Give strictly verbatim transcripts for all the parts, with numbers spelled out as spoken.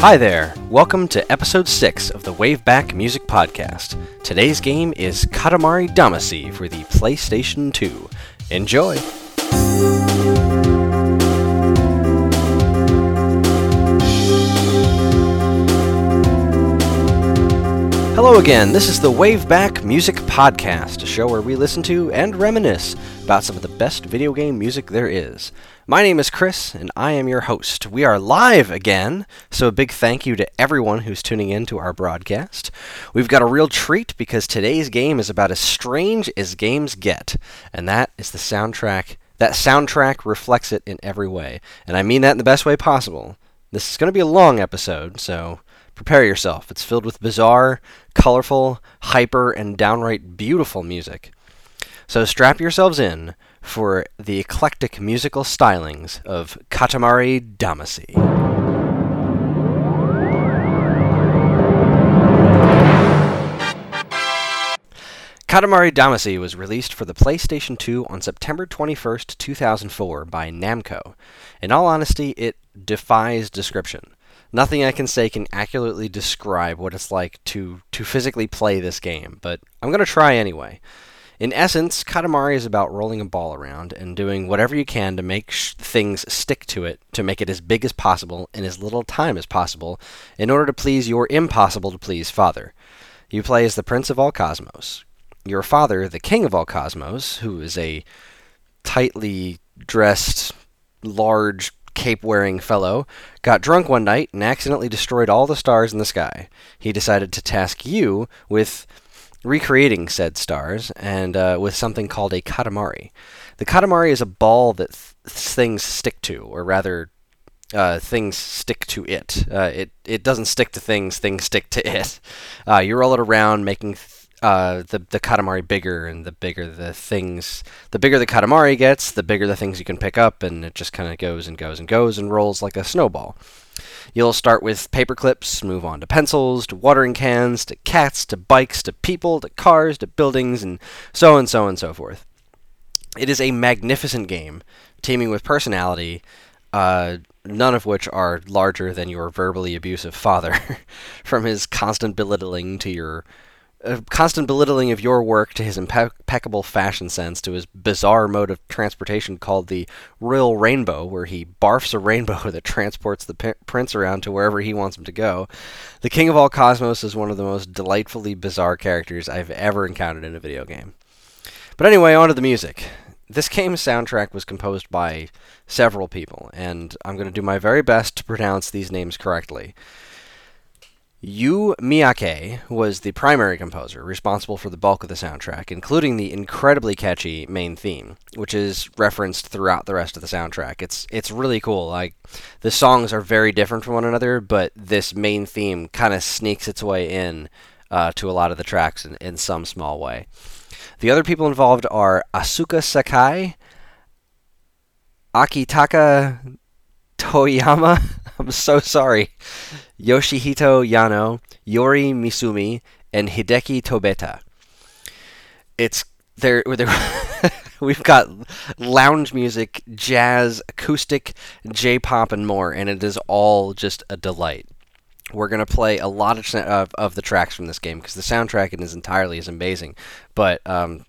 Hi there! Welcome to Episode six of the Wave Back Music Podcast. Today's game is Katamari Damacy for the PlayStation two. Enjoy! Hello again, this is the Wave Back Music Podcast, a show where we listen to and reminisce about some of the best video game music there is. My name is Chris, and I am your host. We are live again, so a big thank you to everyone who's tuning in to our broadcast. We've got a real treat because today's game is about as strange as games get, and that is the soundtrack. That soundtrack reflects it in every way, and I mean that in the best way possible. This is going to be a long episode, so prepare yourself. It's filled with bizarre, colorful, hyper, and downright beautiful music. So strap yourselves in for the eclectic musical stylings of Katamari Damacy. Katamari Damacy was released for the PlayStation two on September twenty-first, two thousand four by Namco. In all honesty, it defies description. Nothing I can say can accurately describe what it's like to, to physically play this game, but I'm going to try anyway. In essence, Katamari is about rolling a ball around and doing whatever you can to make sh- things stick to it, to make it as big as possible in as little time as possible, in order to please your impossible-to-please father. You play as the Prince of All Cosmos. Your father, the King of All Cosmos, who is a tightly dressed, large, cape-wearing fellow, got drunk one night and accidentally destroyed all the stars in the sky. He decided to task you with recreating said stars, and uh, with something called a katamari. The katamari is a ball that th- things stick to, or rather, uh, things stick to it. Uh, it. It doesn't stick to things, things stick to it. Uh, you roll it around, making Th- Uh, the the katamari bigger, and the bigger the things, the bigger the katamari gets, the bigger the things you can pick up, and it just kind of goes and goes and goes and rolls like a snowball. You'll start with paper clips, move on to pencils, to watering cans, to cats, to bikes, to people, to cars, to buildings, and so and so and so forth. It is a magnificent game, teeming with personality, uh, none of which are larger than your verbally abusive father, from his constant belittling to your A constant belittling of your work, to his impeccable fashion sense, to his bizarre mode of transportation called the Royal Rainbow, where he barfs a rainbow that transports the p- prince around to wherever he wants him to go. The King of All Cosmos is one of the most delightfully bizarre characters I've ever encountered in a video game. But anyway, on to the music. This game's soundtrack was composed by several people, and I'm going to do my very best to pronounce these names correctly. Yu Miyake was the primary composer, responsible for the bulk of the soundtrack, including the incredibly catchy main theme, which is referenced throughout the rest of the soundtrack. It's it's really cool. Like, the songs are very different from one another, but this main theme kind of sneaks its way in uh, to a lot of the tracks in, in some small way. The other people involved are Asuka Sakai, Akitaka Toyama, I'm so sorry, Yoshihito Yano, Yori Misumi, and Hideki Tobeta. It's there. We've got lounge music, jazz, acoustic, J-pop, and more, and it is all just a delight. We're gonna play a lot of of, of the tracks from this game because the soundtrack in its entirety is amazing. But um,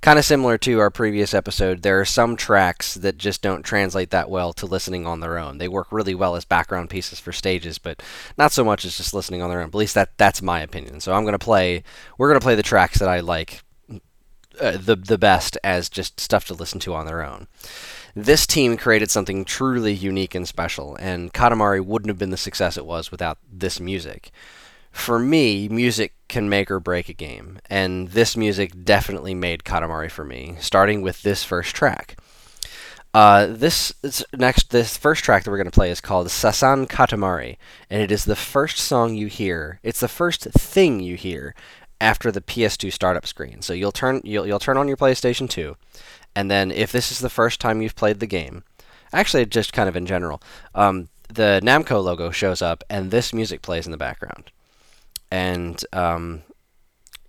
kind of similar to our previous episode, there are some tracks that just don't translate that well to listening on their own. They work really well as background pieces for stages, but not so much as just listening on their own. But at least that that's my opinion. So I'm going to play, we're going to play the tracks that I like uh, the the best as just stuff to listen to on their own. This team created something truly unique and special, and Katamari wouldn't have been the success it was without this music. For me, music can make or break a game, and this music definitely made Katamari for me, starting with this first track. Uh, this next, this first track that we're going to play is called Sasan Katamari, and it is the first song you hear. It's the first thing you hear after the P S two startup screen. So you'll turn, you'll, you'll turn on your PlayStation two, and then if this is the first time you've played the game, actually just kind of in general, um, the Namco logo shows up, and this music plays in the background. And um,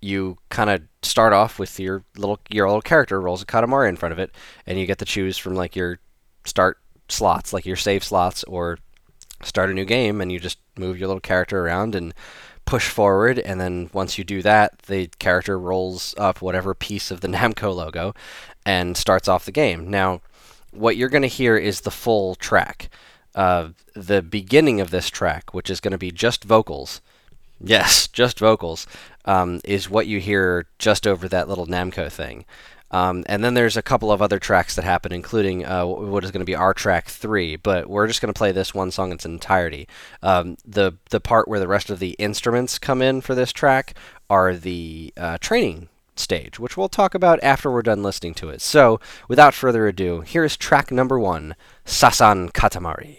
you kind of start off with your little your little character rolls a katamari in front of it, and you get to choose from like your start slots, like your save slots, or start a new game, and you just move your little character around and push forward, and then once you do that, the character rolls up whatever piece of the Namco logo and starts off the game. Now, what you're going to hear is the full track. Uh, the beginning of this track, which is going to be just vocals, yes, just vocals, um, is what you hear just over that little Namco thing. Um, and then there's a couple of other tracks that happen, including uh, what is going to be our track three, but we're just going to play this one song in its entirety. Um, the the part where the rest of the instruments come in for this track are the uh, training stage, which we'll talk about after we're done listening to it. So, without further ado, here is track number one, Sasan Katamari.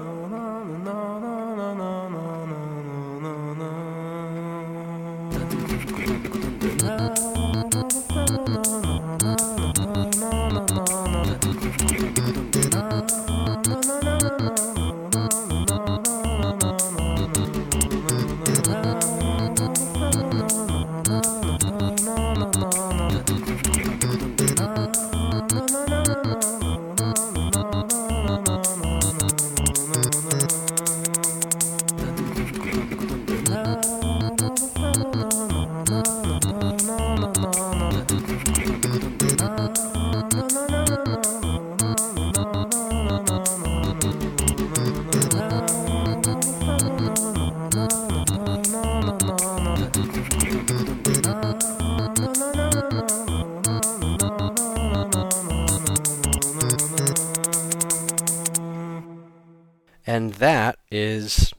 And that is...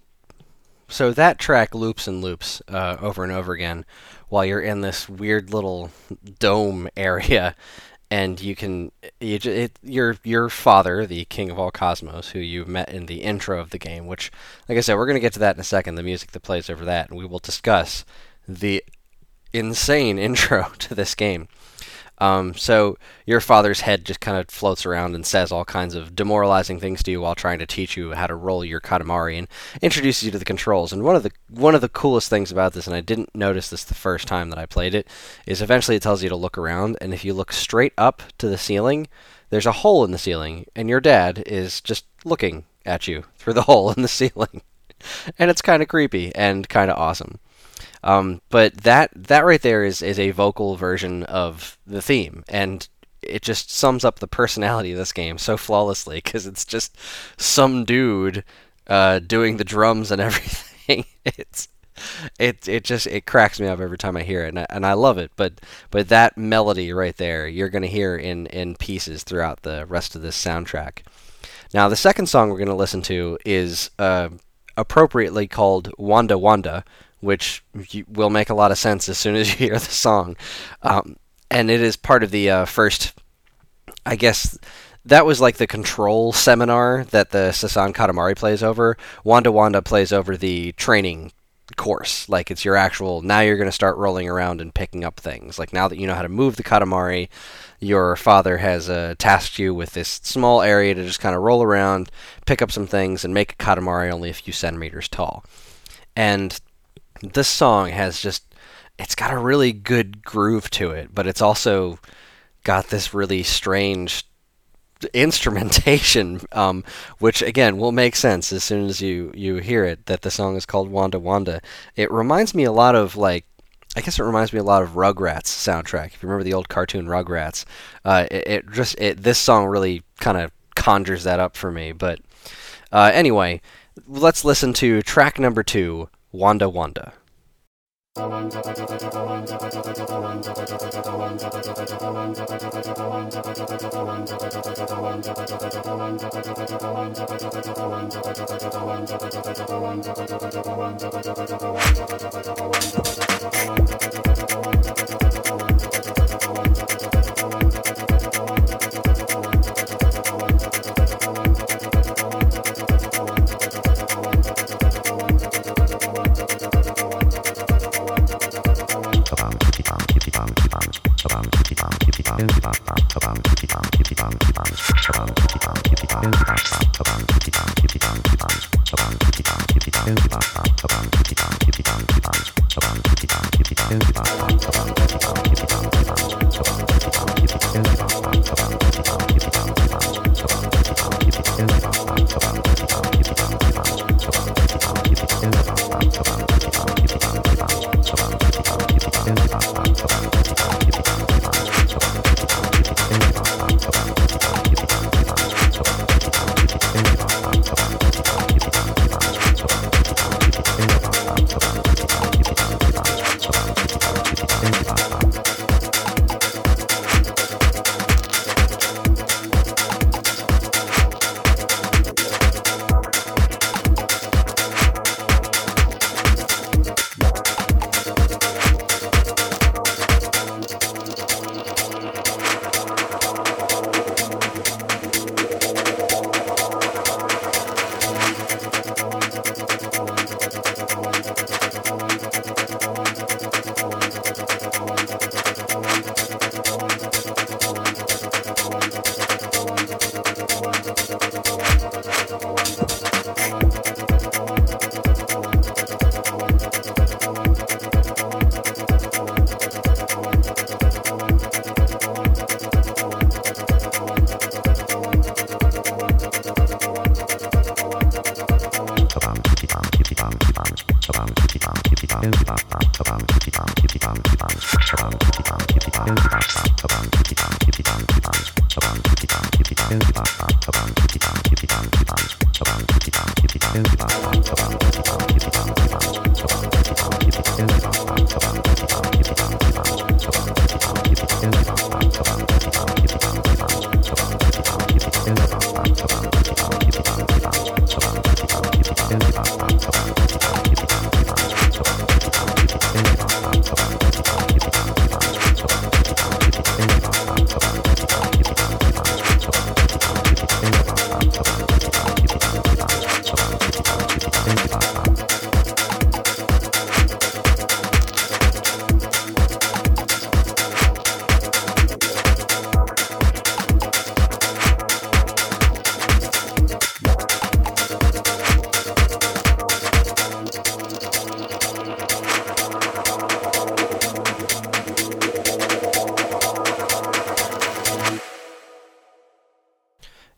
So that track loops and loops uh, over and over again while you're in this weird little dome area, and you can... You, it, your your father, the king of all cosmos, who you met in the intro of the game, which, like I said, we're going to get to that in a second, the music that plays over that, and we will discuss the insane intro to this game. Um, so your father's head just kind of floats around and says all kinds of demoralizing things to you while trying to teach you how to roll your katamari and introduces you to the controls. And one of the one of the coolest things about this, and I didn't notice this the first time that I played it, is eventually it tells you to look around, and if you look straight up to the ceiling, there's a hole in the ceiling, and your dad is just looking at you through the hole in the ceiling. And it's kind of creepy and kind of awesome. Um, but that that right there is, is a vocal version of the theme, and it just sums up the personality of this game so flawlessly, because it's just some dude uh, doing the drums and everything. it's it it just it cracks me up every time I hear it, and I, and I love it. But but that melody right there, you're gonna hear in in pieces throughout the rest of this soundtrack. Now the second song we're gonna listen to is uh, appropriately called Wanda Wanda, which will make a lot of sense as soon as you hear the song. Um, and it is part of the uh, first, I guess, that was like the control seminar that the Sasan Katamari plays over. Wanda Wanda plays over the training course. Like, it's your actual, now you're going to start rolling around and picking up things. Like, now that you know how to move the Katamari, your father has uh, tasked you with this small area to just kind of roll around, pick up some things, and make a Katamari only a few centimeters tall. And this song has just, it's got a really good groove to it, but it's also got this really strange instrumentation, um, which, again, will make sense as soon as you, you hear it, that the song is called Wanda Wanda. It reminds me a lot of, like, I guess it reminds me a lot of Rugrats soundtrack. If you remember the old cartoon Rugrats, uh, it, it just, it, this song really kind of conjures that up for me. But uh, anyway, let's listen to track number two, Wanda Wanda. About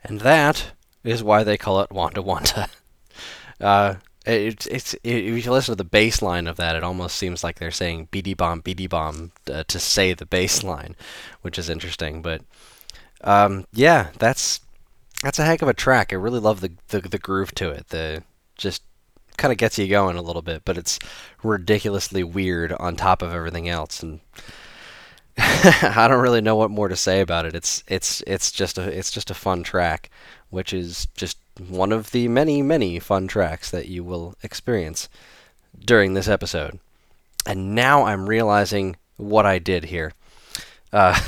That is why they call it Wanda Wanda. Uh, it, it's, it, if you listen to the bass line of that, it almost seems like they're saying B D bomb, B D bomb uh, to say the bass line, which is interesting. But um, yeah, that's that's a heck of a track. I really love the, the, the groove to it. The just kind of gets you going a little bit, but it's ridiculously weird on top of everything else. And I don't really know what more to say about it. It's it's it's just a it's just a fun track, which is just one of the many many fun tracks that you will experience during this episode. And now I'm realizing what I did here. Uh,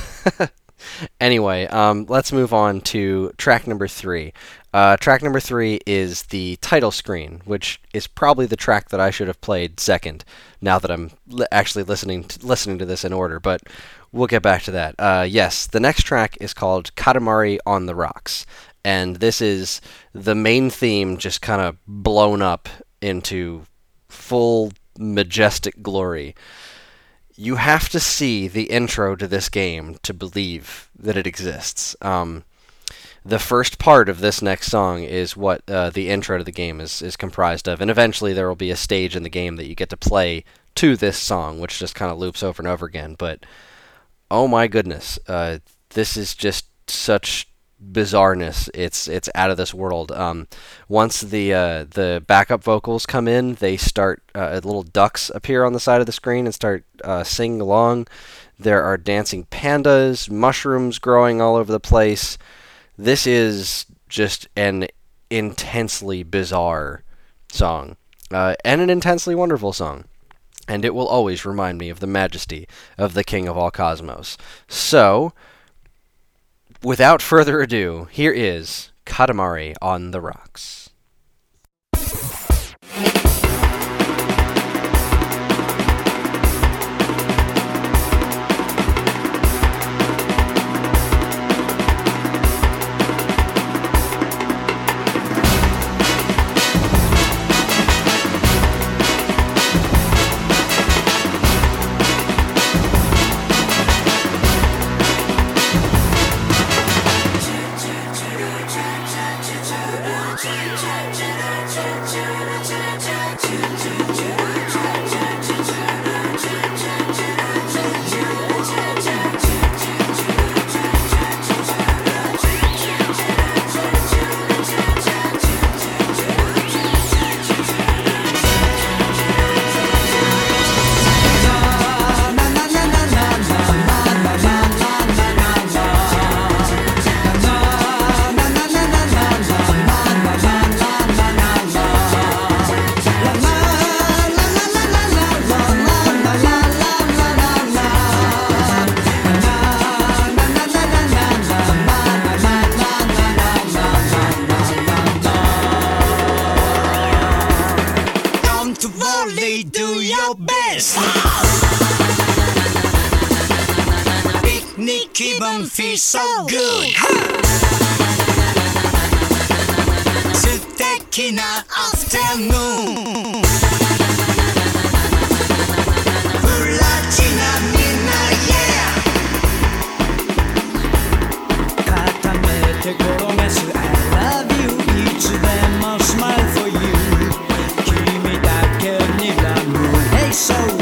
anyway, um, let's move on to track number three. Uh, track number three is the title screen, which is probably the track that I should have played second, now that I'm li- actually listening to, listening to this in order, but we'll get back to that. Uh, yes, the next track is called Katamari on the Rocks, and this is the main theme just kind of blown up into full majestic glory. You have to see the intro to this game to believe that it exists. Um, the first part of this next song is what uh, the intro to the game is, is comprised of, and eventually there will be a stage in the game that you get to play to this song, which just kind of loops over and over again. But, oh my goodness, uh, this is just such bizarreness. It's it's out of this world. Um, once the uh, the backup vocals come in, they start uh, little ducks appear on the side of the screen and start uh, singing along. There are dancing pandas, mushrooms growing all over the place. This is just an intensely bizarre song, uh, and an intensely wonderful song, and it will always remind me of the majesty of the King of all cosmos. So, without further ado, here is Katamari on the Rocks. to boldly do your best. Picnic even feels so good. Tsuteki na afternoon. Furachi na minna, yeah. Katamete goromesu, I love you. Each them I'll smile for you. Kimi dake ni ramu, hey so.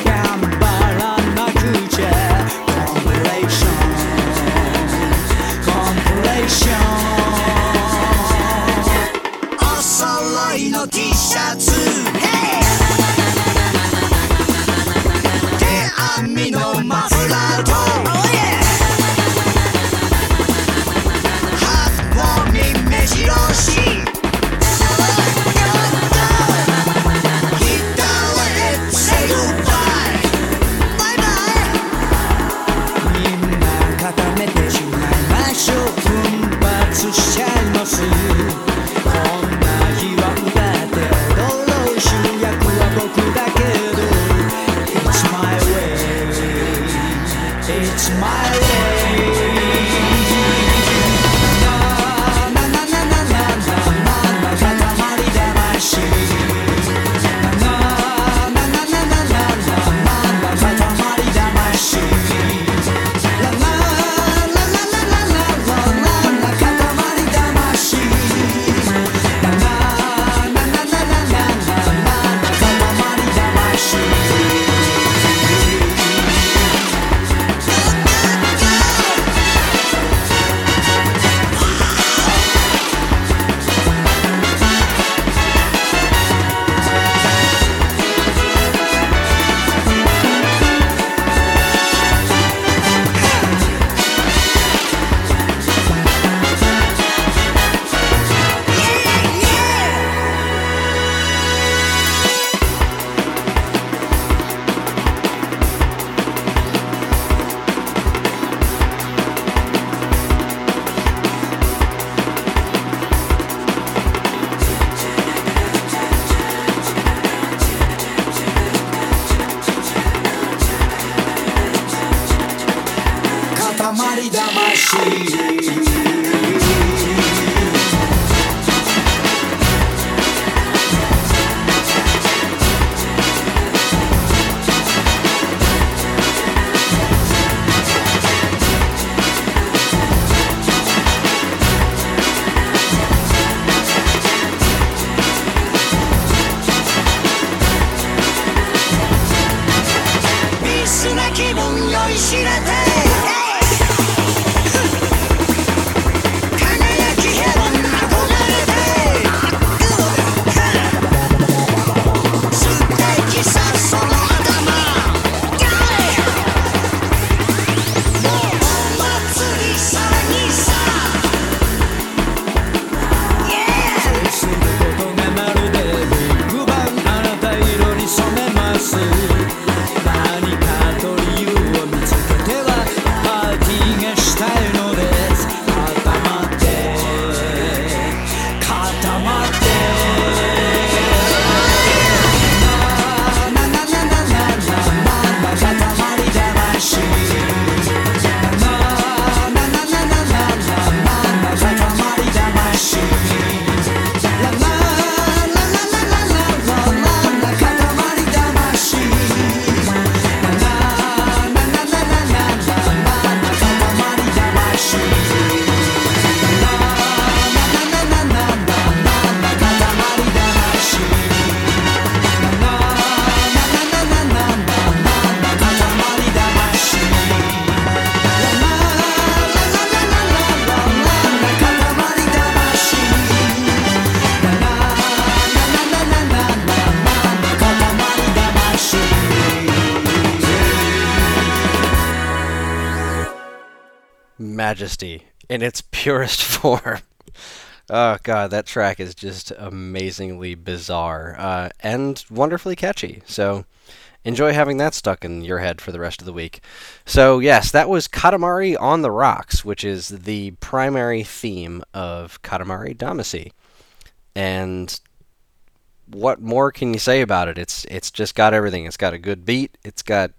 Majesty in its purest form. Oh god, that track is just amazingly bizarre uh, and wonderfully catchy. So enjoy having that stuck in your head for the rest of the week. So yes, that was Katamari on the Rocks, which is the primary theme of Katamari Damacy. And what more can you say about it? It's it's just got everything. It's got a good beat. It's got,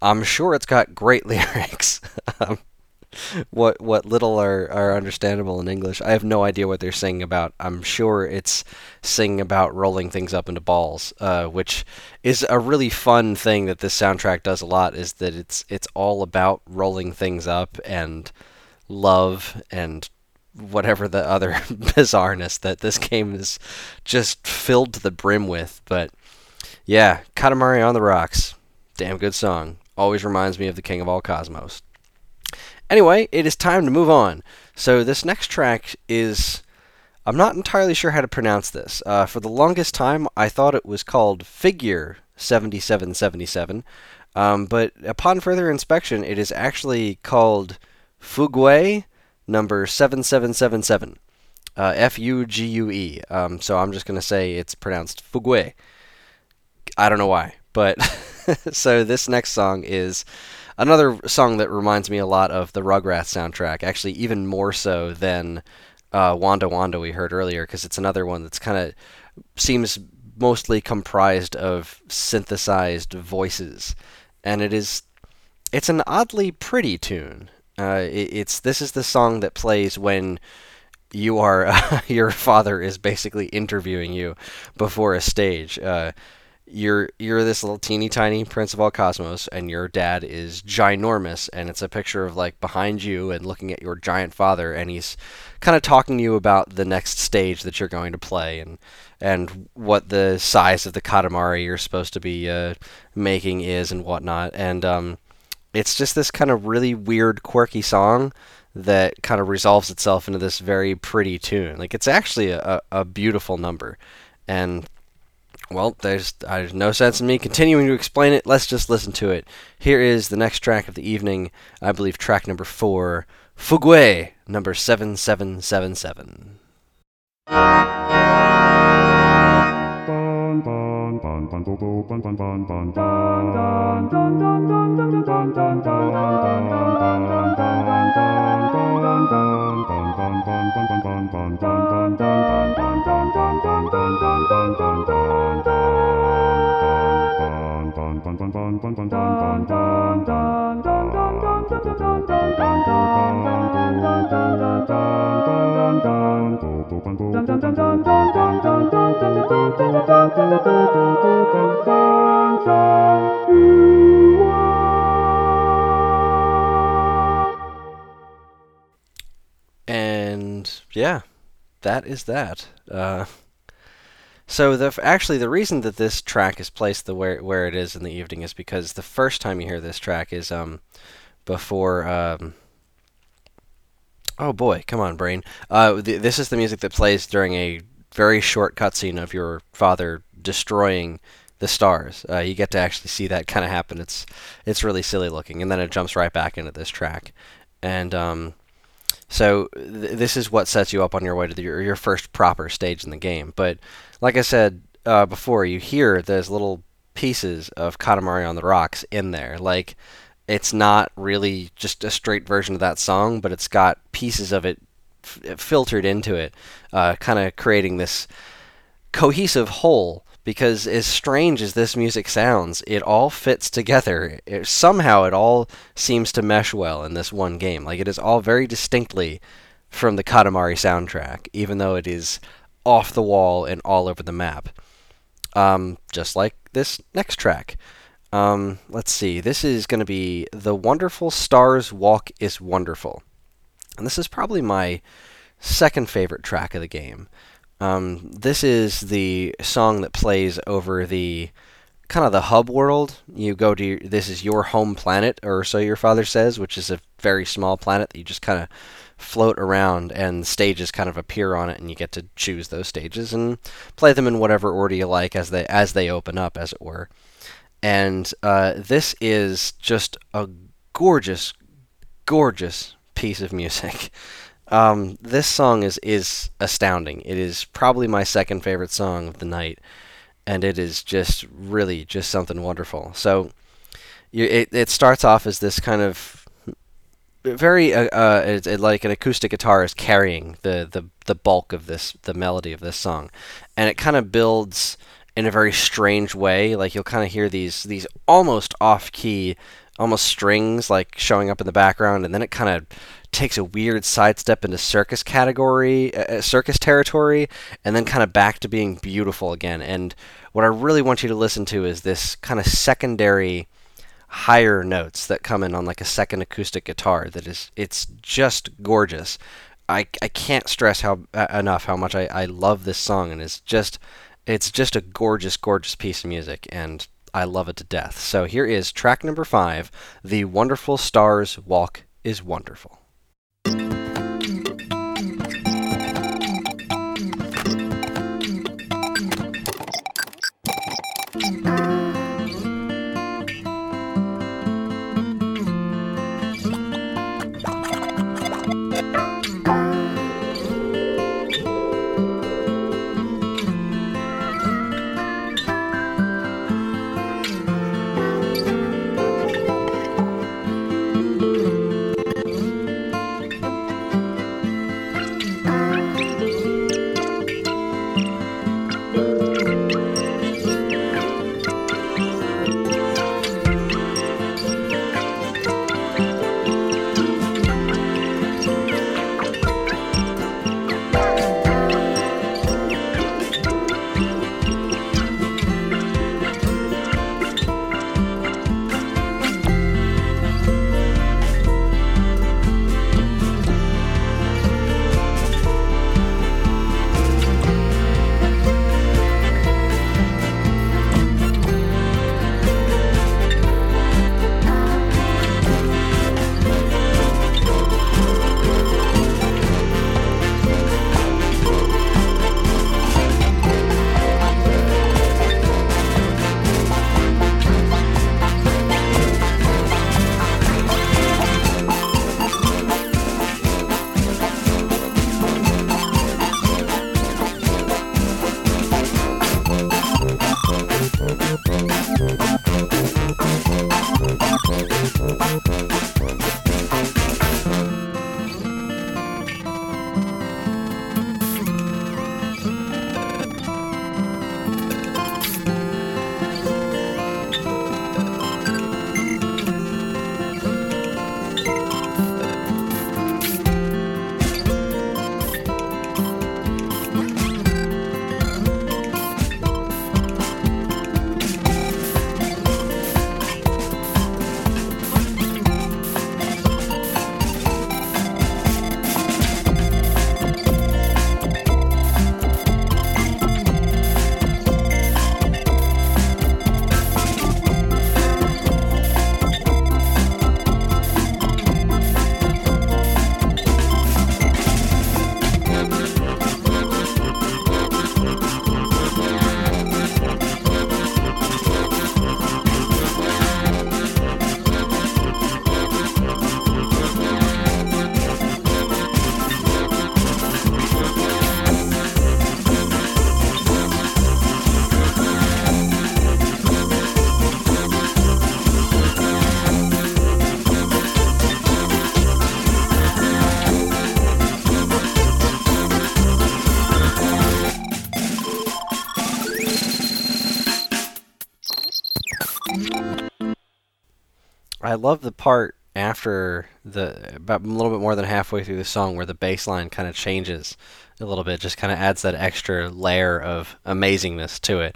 I'm sure it's got great lyrics. um, what what little are, are understandable in English. I have no idea what they're singing about. I'm sure it's singing about rolling things up into balls, uh, which is a really fun thing that this soundtrack does a lot, is that it's it's all about rolling things up and love and whatever the other bizarreness that this game is just filled to the brim with. But yeah, Katamari on the Rocks. Damn good song. Always reminds me of the King of All Cosmos. Anyway, it is time to move on. So this next track is... I'm not entirely sure how to pronounce this. Uh, for the longest time, I thought it was called Figure seventy-seven seventy-seven. Um, but upon further inspection, it is actually called Fugue Number seventy-seven seventy-seven. Uh, F U G U E. Um, so I'm just going to say it's pronounced Fugue. I don't know why, but... So this next song is another song that reminds me a lot of the Rugrats soundtrack, actually even more so than uh, Wanda Wanda we heard earlier, because it's another one that's kind of seems mostly comprised of synthesized voices. And it is, it's an oddly pretty tune. Uh, it, it's this is the song that plays when you are, uh, your father is basically interviewing you before a stage. Uh You're you're this little teeny tiny prince of all cosmos, and your dad is ginormous, and it's a picture of like behind you and looking at your giant father, and he's kind of talking to you about the next stage that you're going to play, and and what the size of the katamari you're supposed to be uh, making is and whatnot, and um, it's just this kind of really weird, quirky song that kind of resolves itself into this very pretty tune. Like, it's actually a, a beautiful number, and. Well, there's, there's no sense in me continuing to explain it. Let's just listen to it. Here is the next track of the evening. I believe track number four, Fugue, number seventy-seven seventy-seven. And yeah, that is that. Uh, So the actually the reason that this track is placed the where where it is in the evening is because the first time you hear this track is um before um oh boy come on brain uh th- this is the music that plays during a very short cutscene of your father destroying the stars. Uh, you get to actually see that kind of happen. It's it's really silly looking, and then it jumps right back into this track, and um. So th- this is what sets you up on your way to the, your, your first proper stage in the game. But like I said uh, before, you hear those little pieces of Katamari on the Rocks in there. Like, it's not really just a straight version of that song, but it's got pieces of it f- filtered into it, uh, kind of creating this cohesive whole. Because as strange as this music sounds, it all fits together. It, somehow it all seems to mesh well in this one game. Like, it is all very distinctly from the Katamari soundtrack, even though it is off the wall and all over the map. Um, just like this next track. Um, let's see. This is going to be The Wonderful Stars Walk is Wonderful. And this is probably my second favorite track of the game. Um, this is the song that plays over the kind of the hub world. You go to your, this is your home planet, or so your father says, which is a very small planet that you just kind of float around, and stages kind of appear on it, and you get to choose those stages and play them in whatever order you like as they as they open up, as it were. And uh, this is just a gorgeous, gorgeous piece of music. Um, this song is, is astounding. It is probably my second favorite song of the night, and it is just really just something wonderful. So you, it, it starts off as this kind of very uh, uh it, it, like an acoustic guitar is carrying the, the the bulk of this, the melody of this song, and it kind of builds in a very strange way. Like you'll kind of hear these these almost off key, almost strings like showing up in the background, and then it kind of takes a weird sidestep into circus category, uh, circus territory, and then kind of back to being beautiful again. And what I really want you to listen to is this kind of secondary, higher notes that come in on like a second acoustic guitar. That is, it's just gorgeous. I, I can't stress how uh, enough how much I, I love this song, and it's just it's just a gorgeous, gorgeous piece of music, and I love it to death. So here is track number five, The Wonderful Stars Walk is Wonderful. I love the part after the about a little bit more than halfway through the song where the bass line kind of changes a little bit, just kind of adds that extra layer of amazingness to it.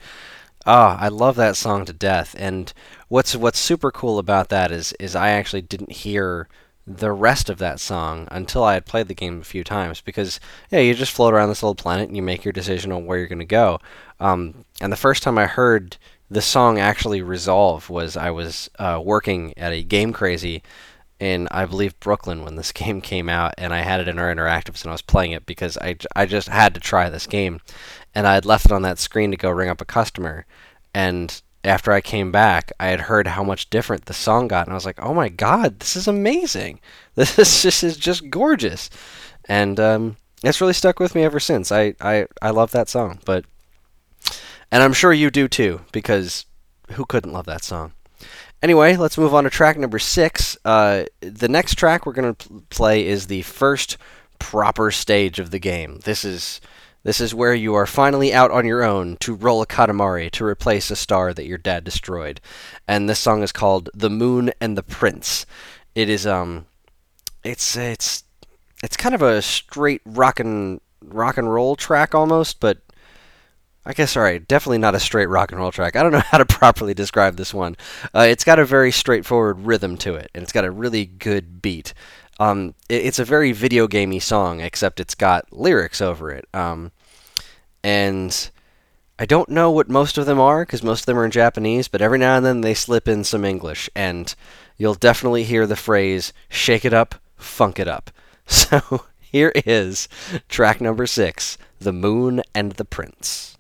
Ah, oh, I love that song to death. And what's what's super cool about that is is I actually didn't hear the rest of that song until I had played the game a few times, because yeah, you just float around this little planet and you make your decision on where you're going to go. Um, and the first time I heard the song actually resolve was I was uh, working at a Game Crazy in, I believe, Brooklyn when this game came out, and I had it in our interactives and I was playing it because I, I just had to try this game, and I had left it on that screen to go ring up a customer, and after I came back I had heard how much different the song got, and I was like, oh my god, this is amazing, this is just, is just gorgeous, and um, it's really stuck with me ever since. I, I, I love that song, but and I'm sure you do too, because who couldn't love that song? Anyway, let's move on to track number six. Uh, the next track we're going to play is the first proper stage of the game. This is this is where you are finally out on your own to roll a katamari to replace a star that your dad destroyed. And this song is called "The Moon and the Prince." It is um, it's it's it's kind of a straight rock and rock and roll track almost, but I guess, all right, definitely not a straight rock and roll track. I don't know how to properly describe this one. Uh, it's got a very straightforward rhythm to it, and it's got a really good beat. Um, it, it's a very video gamey song, except it's got lyrics over it. Um, and I don't know what most of them are, because most of them are in Japanese, but every now and then they slip in some English, and you'll definitely hear the phrase, shake it up, funk it up. So here is track number six, "The Moon and the Prince."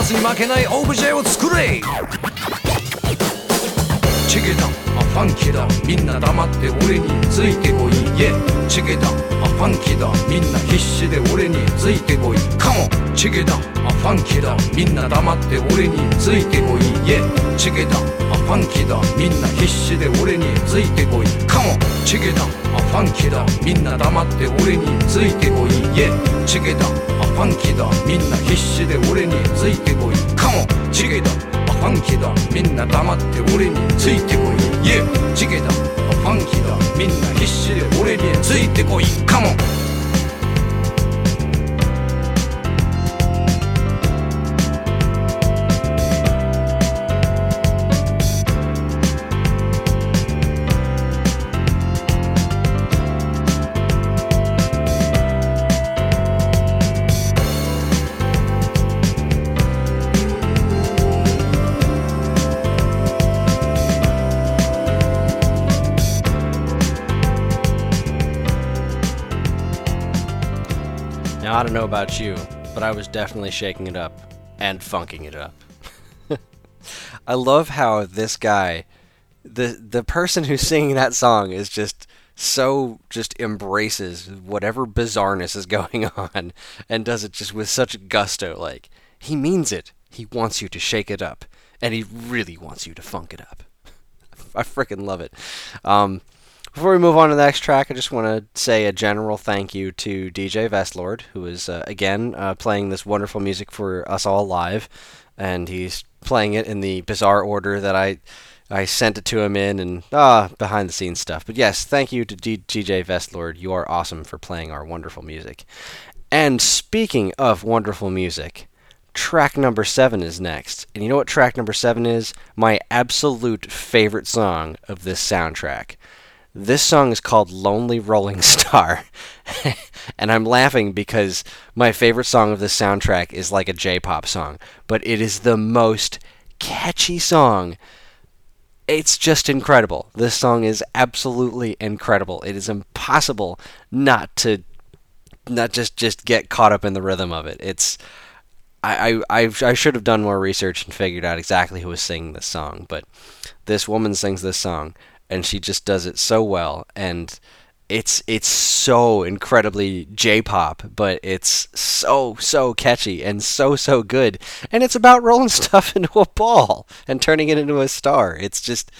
ダンスに負けないオブジェを作れ。チゲだ、あファンキーだ、みんな黙って俺についてこい。Yeah、チゲだ、あファンキーだ、みんな必死で俺についてこい。カモン、チゲだ、あファンキーだ、みんな黙って俺についてこい。Yeah、チゲだ、あファンキーだ、みんな必死で俺についてこい。カモン、チゲだ、あファンキーだ、みんな黙って俺についてこい。Yeah、チゲだ、あファンキーだ、みんな必死で俺についてこい。カモン、チゲだ、あファンキーだ、みんな黙って俺についてこい。Yeah、チゲだ、あファンキーだ、みんな必死で俺についてこい。カモン。I don't know about you, but I was definitely shaking it up and funking it up. I love how this guy, the the person who's singing that song is just so, just embraces whatever bizarreness is going on and does it just with such gusto. Like, he means it. He wants you to shake it up, and he really wants you to funk it up. I freaking love it. Um... Before we move on to the next track, I just want to say a general thank you to D J Vestlord, who is, uh, again, uh, playing this wonderful music for us all live, and he's playing it in the bizarre order that I I sent it to him in, and, ah, behind-the-scenes stuff. But yes, thank you to D J Vestlord. You are awesome for playing our wonderful music. And speaking of wonderful music, track number seven is next. And you know what track number seven is? My absolute favorite song of this soundtrack. This song is called Lonely Rolling Star, and I'm laughing because my favorite song of this soundtrack is like a J-pop song, but it is the most catchy song. It's just incredible. This song is absolutely incredible. It is impossible not to, not just, just get caught up in the rhythm of it. It's, I, I, I've, I should have done more research and figured out exactly who was singing this song, but this woman sings this song. And she just does it so well, and it's it's so incredibly J-pop, but it's so, so catchy and so, so good. And it's about rolling stuff into a ball and turning it into a star. It's just,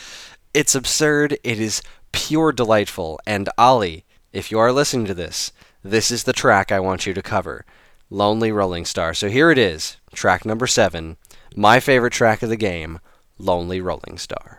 it's absurd. It is pure delightful. And Ollie, if you are listening to this, this is the track I want you to cover, Lonely Rolling Star. So here it is, track number seven, my favorite track of the game, Lonely Rolling Star.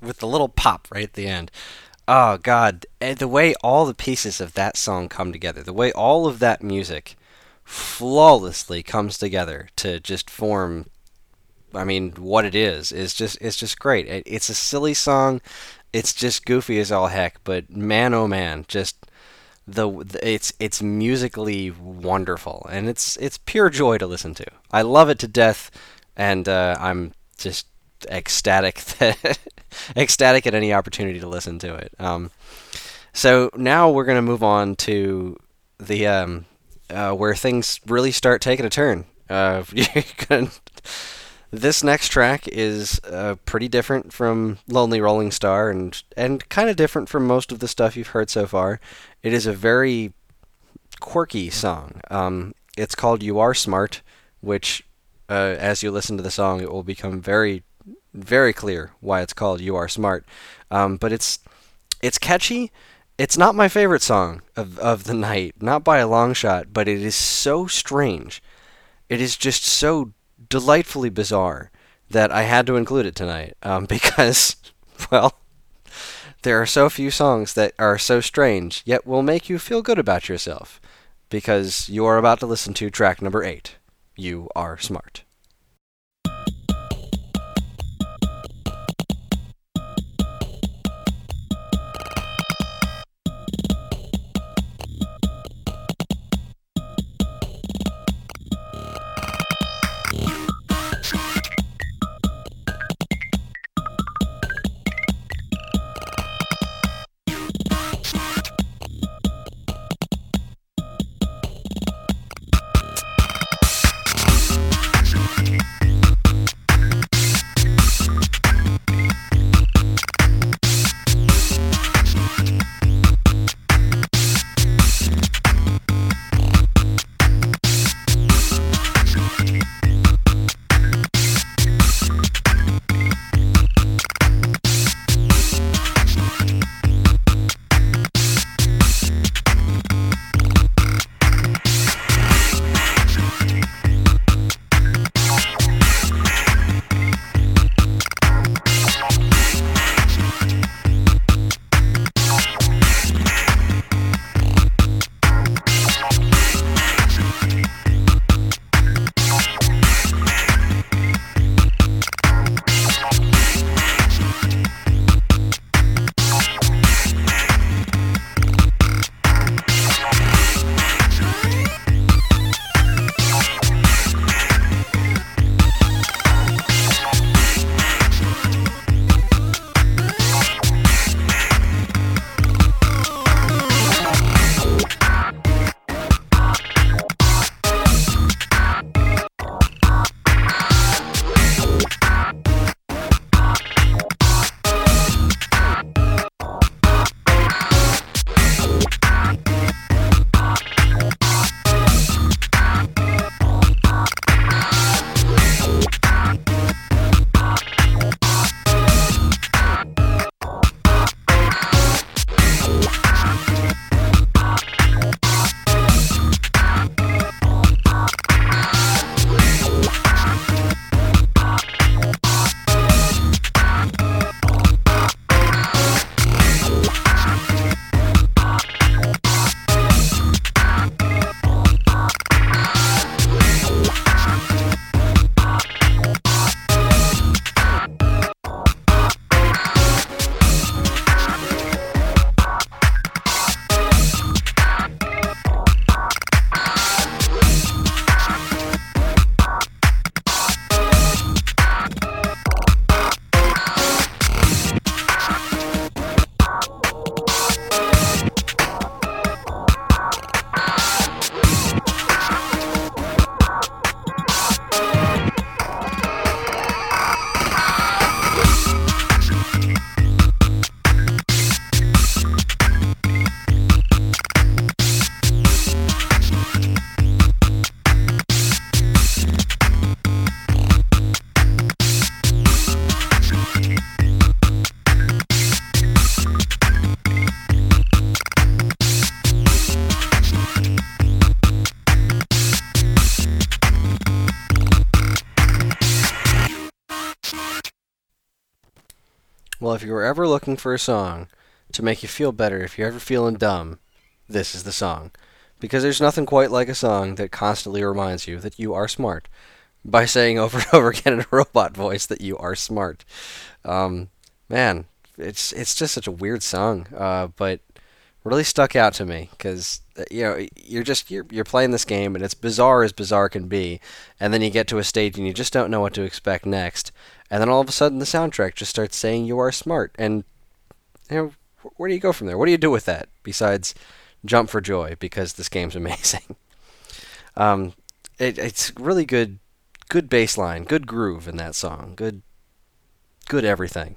with the little pop right at the end. Oh, God. The way all the pieces of that song come together, the way all of that music flawlessly comes together to just form, I mean, what it is, is just, it's just great. It, it's a silly song. It's just goofy as all heck, but man, oh man, just the, the it's it's musically wonderful, and it's it's pure joy to listen to. I love it to death, and uh, I'm just ecstatic that, ecstatic at any opportunity to listen to it. Um, so now we're gonna move on to the um, uh, where things really start taking a turn. Uh, you can. This next track is uh, pretty different from Lonely Rolling Star and and kind of different from most of the stuff you've heard so far. It is a very quirky song. Um, it's called You Are Smart, which uh, as you listen to the song, it will become very, very clear why it's called You Are Smart. Um, but it's it's catchy. It's not my favorite song of, of the night, not by a long shot, but it is so strange. It is just so delightfully bizarre that I had to include it tonight, um, because, well, there are so few songs that are so strange, yet will make you feel good about yourself, because you are about to listen to track number eight, You Are Smart. Well, if you were ever looking for a song to make you feel better, if you're ever feeling dumb, this is the song. Because there's nothing quite like a song that constantly reminds you that you are smart by saying over and over again in a robot voice that you are smart. Um, man, it's it's just such a weird song, uh, but really stuck out to me because you know you're just you're you're playing this game and it's bizarre as bizarre can be, and then you get to a stage and you just don't know what to expect next, and then all of a sudden the soundtrack just starts saying you are smart, and you know where do you go from there? What do you do with that besides jump for joy because this game's amazing? um, it, it's really good, good bass line, good groove in that song, good, good everything.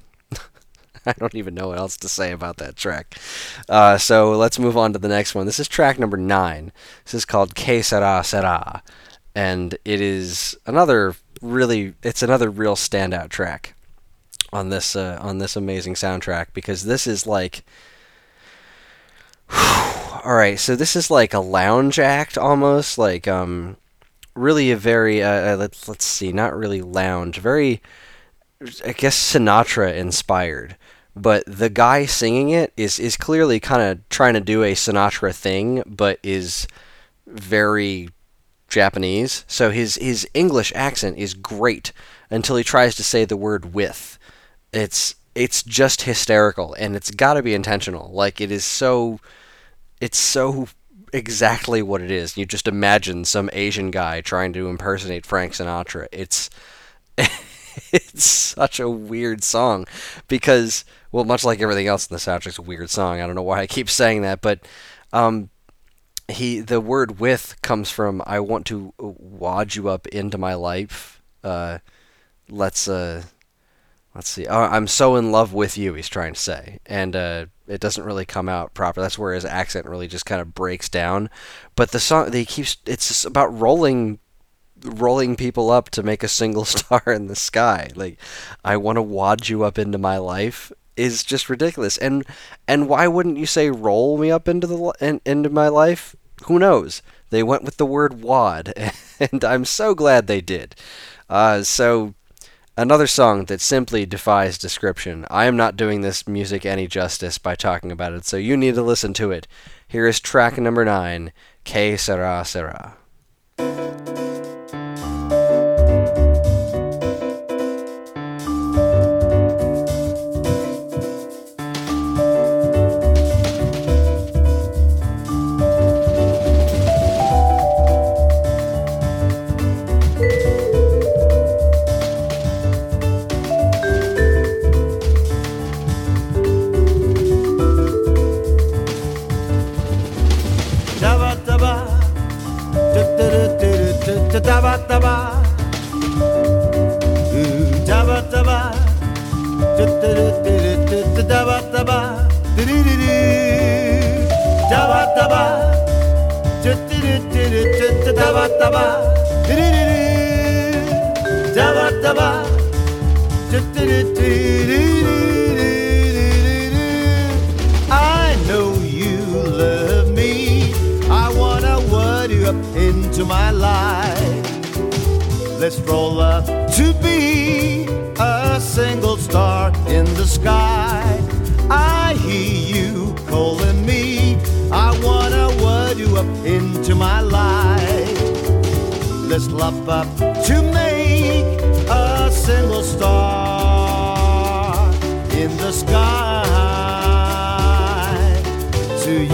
I don't even know what else to say about that track. Uh, so let's move on to the next one. This is track number nine. This is called Que Sera Sera, and it is another really, it's another real standout track on this uh, on this amazing soundtrack because this is like. Alright, so this is like a lounge act almost, like, um, really a very, uh, let's, let's see, not really lounge, very, I guess Sinatra inspired, but the guy singing it is, is clearly kind of trying to do a Sinatra thing, but is very Japanese, so his, his English accent is great until he tries to say the word with. It's, it's just hysterical, and it's gotta be intentional, like, it is so... It's so exactly what it is. You just imagine some Asian guy trying to impersonate Frank Sinatra. It's it's such a weird song because, well, much like everything else in the soundtrack, it's a weird song. I don't know why I keep saying that, but um, he the word "with" comes from "I want to wad you up into my life." Uh, let's uh, let's see. Oh, I'm so in love with you. He's trying to say, and. Uh, It doesn't really come out proper. That's where his accent really just kind of breaks down. But the song, they keeps it's just about rolling, rolling people up to make a single star in the sky. Like, I want to wad you up into my life is just ridiculous. And and why wouldn't you say roll me up into the in, into my life? Who knows? They went with the word wad, and I'm so glad they did. Uh, so. Another song that simply defies description. I am not doing this music any justice by talking about it, so you need to listen to it. Here is track number nine, Que Sera Sera. I know you love me. I wanna word you up into my life. Let's roll up to be a single star in the sky. I hear you calling me. I wanna word you up into my life. Let's lop up to make a single star in the sky. To you,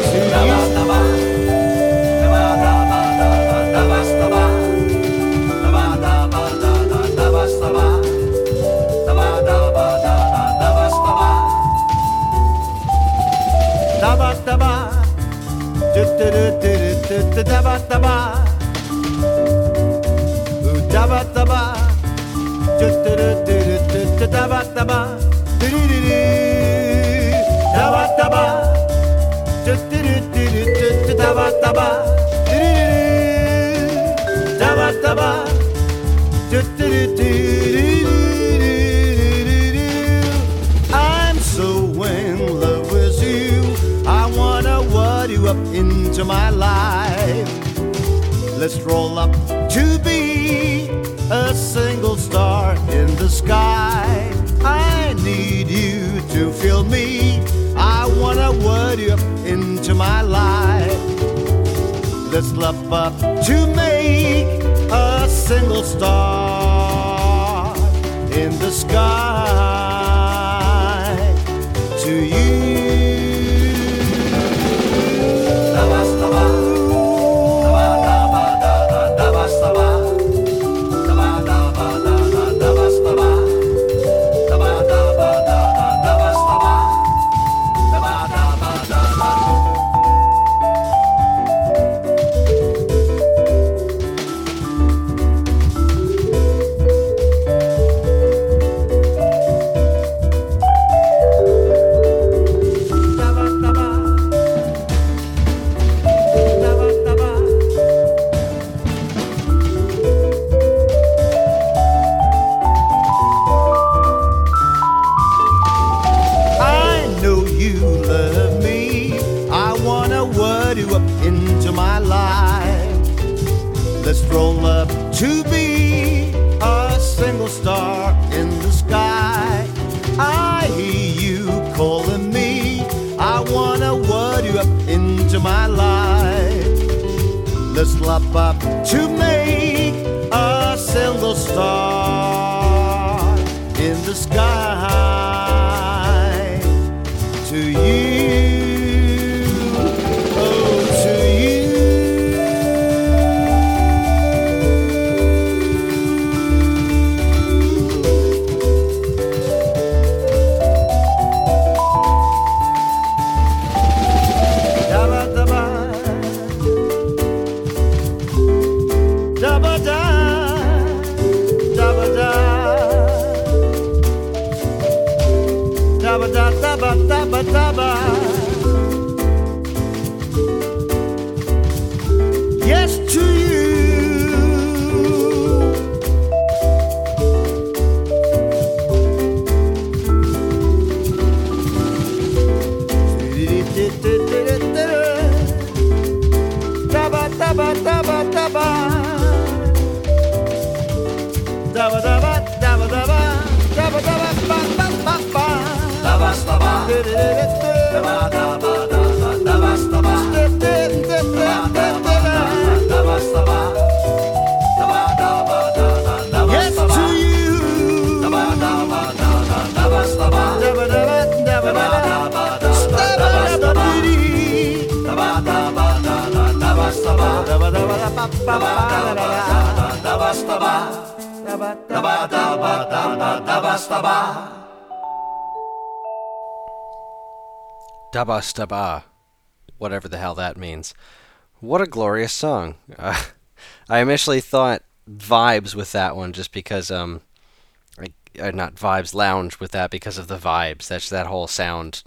to you. Da-ba-da-ba, da-ba-da-ba, da-ba-da-ba, da-ba-da-ba, da-ba-da-ba, da-ba-da-ba, I'm so in love with you. I wanna word you up into my life. Let's roll up to be a single star in the sky. I need you to feel me. I wanna word you up into my life. Let's love up to make a single star in the sky to you. Dabastaba, whatever the hell that means. What a glorious song. Uh, I initially thought vibes with that one just because, um, I, uh, not vibes, lounge with that because of the vibes. That's that whole sound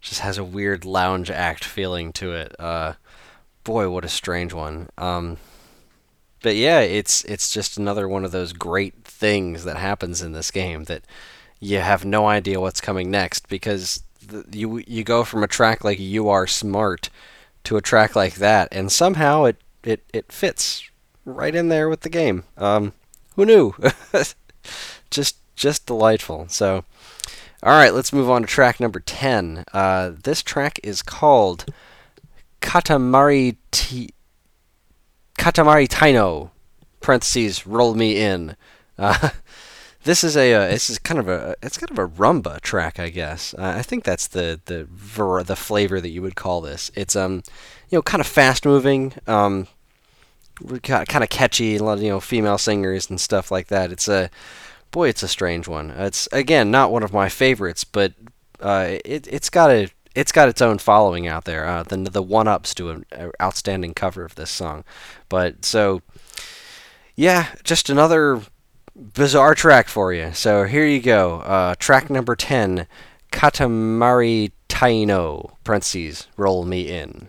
just has a weird lounge act feeling to it. Uh, boy, what a strange one. Um, but yeah, it's, it's just another one of those great things that happens in this game that you have no idea what's coming next because the, you you go from a track like You Are Smart to a track like that, and somehow it, it, it fits right in there with the game. Um, who knew? just just delightful. So, all right, let's move on to track number ten. Uh, this track is called Katamari T- Katamari Taino parentheses Roll Me In. Uh, This is a uh, this is kind of a it's kind of a rumba track, I guess. Uh, I think that's the the ver- the flavor that you would call this. It's um you know kind of fast moving, um kind of catchy, a lot of you know female singers and stuff like that. It's a boy, it's a strange one. It's again not one of my favorites, but uh, it it's got a it's got its own following out there. Uh, the the One Ups do an outstanding cover of this song, but so yeah, just another bizarre track for you. So here you go. Uh, track number ten, Katamari Taino, parentheses, Roll Me In.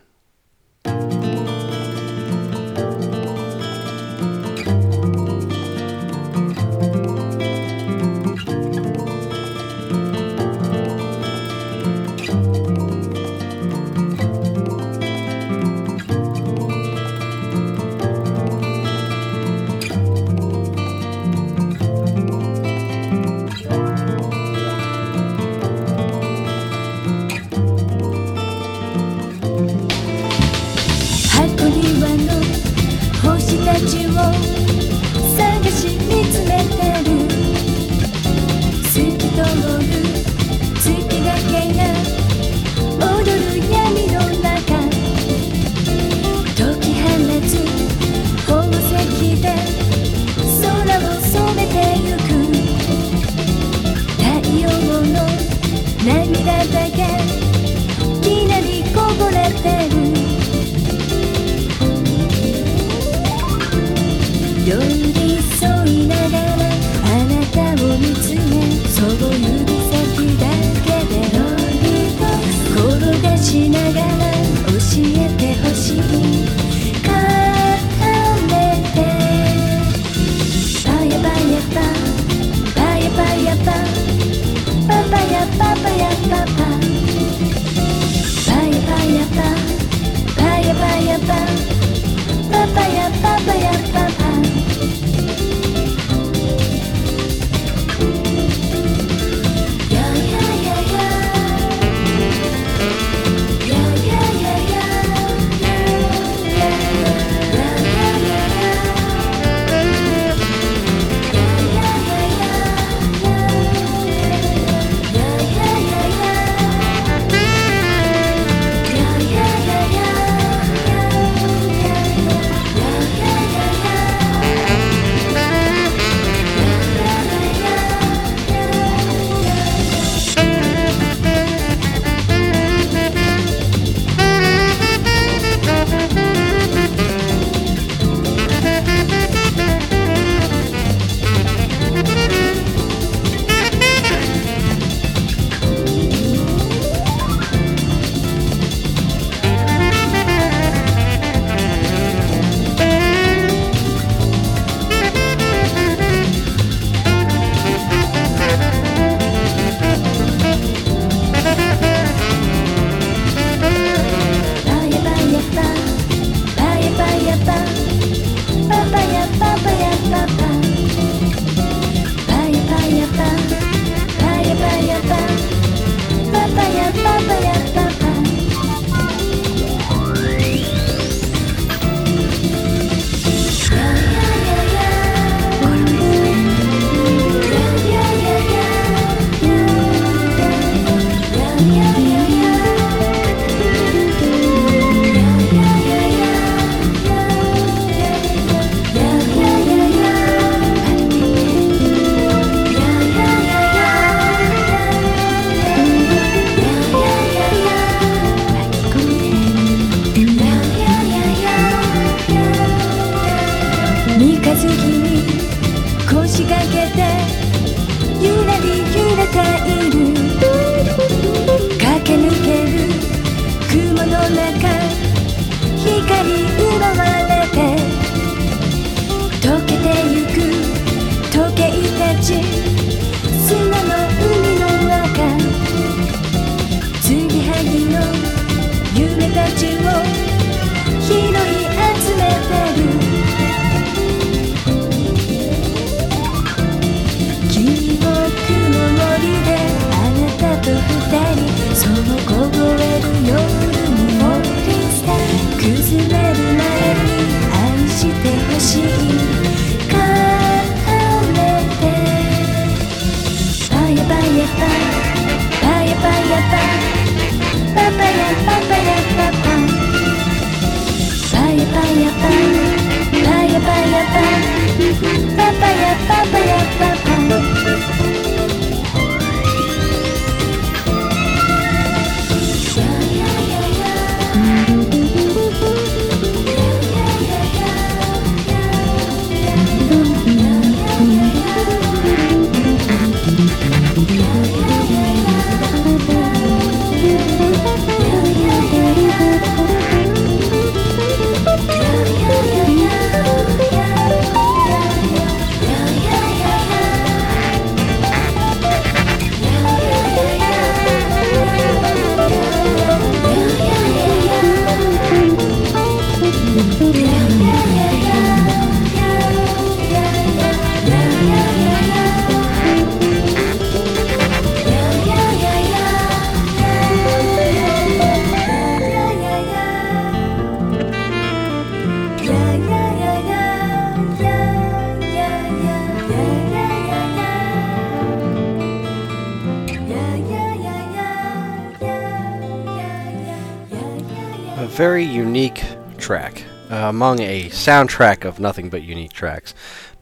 Very unique track uh, among a soundtrack of nothing but unique tracks.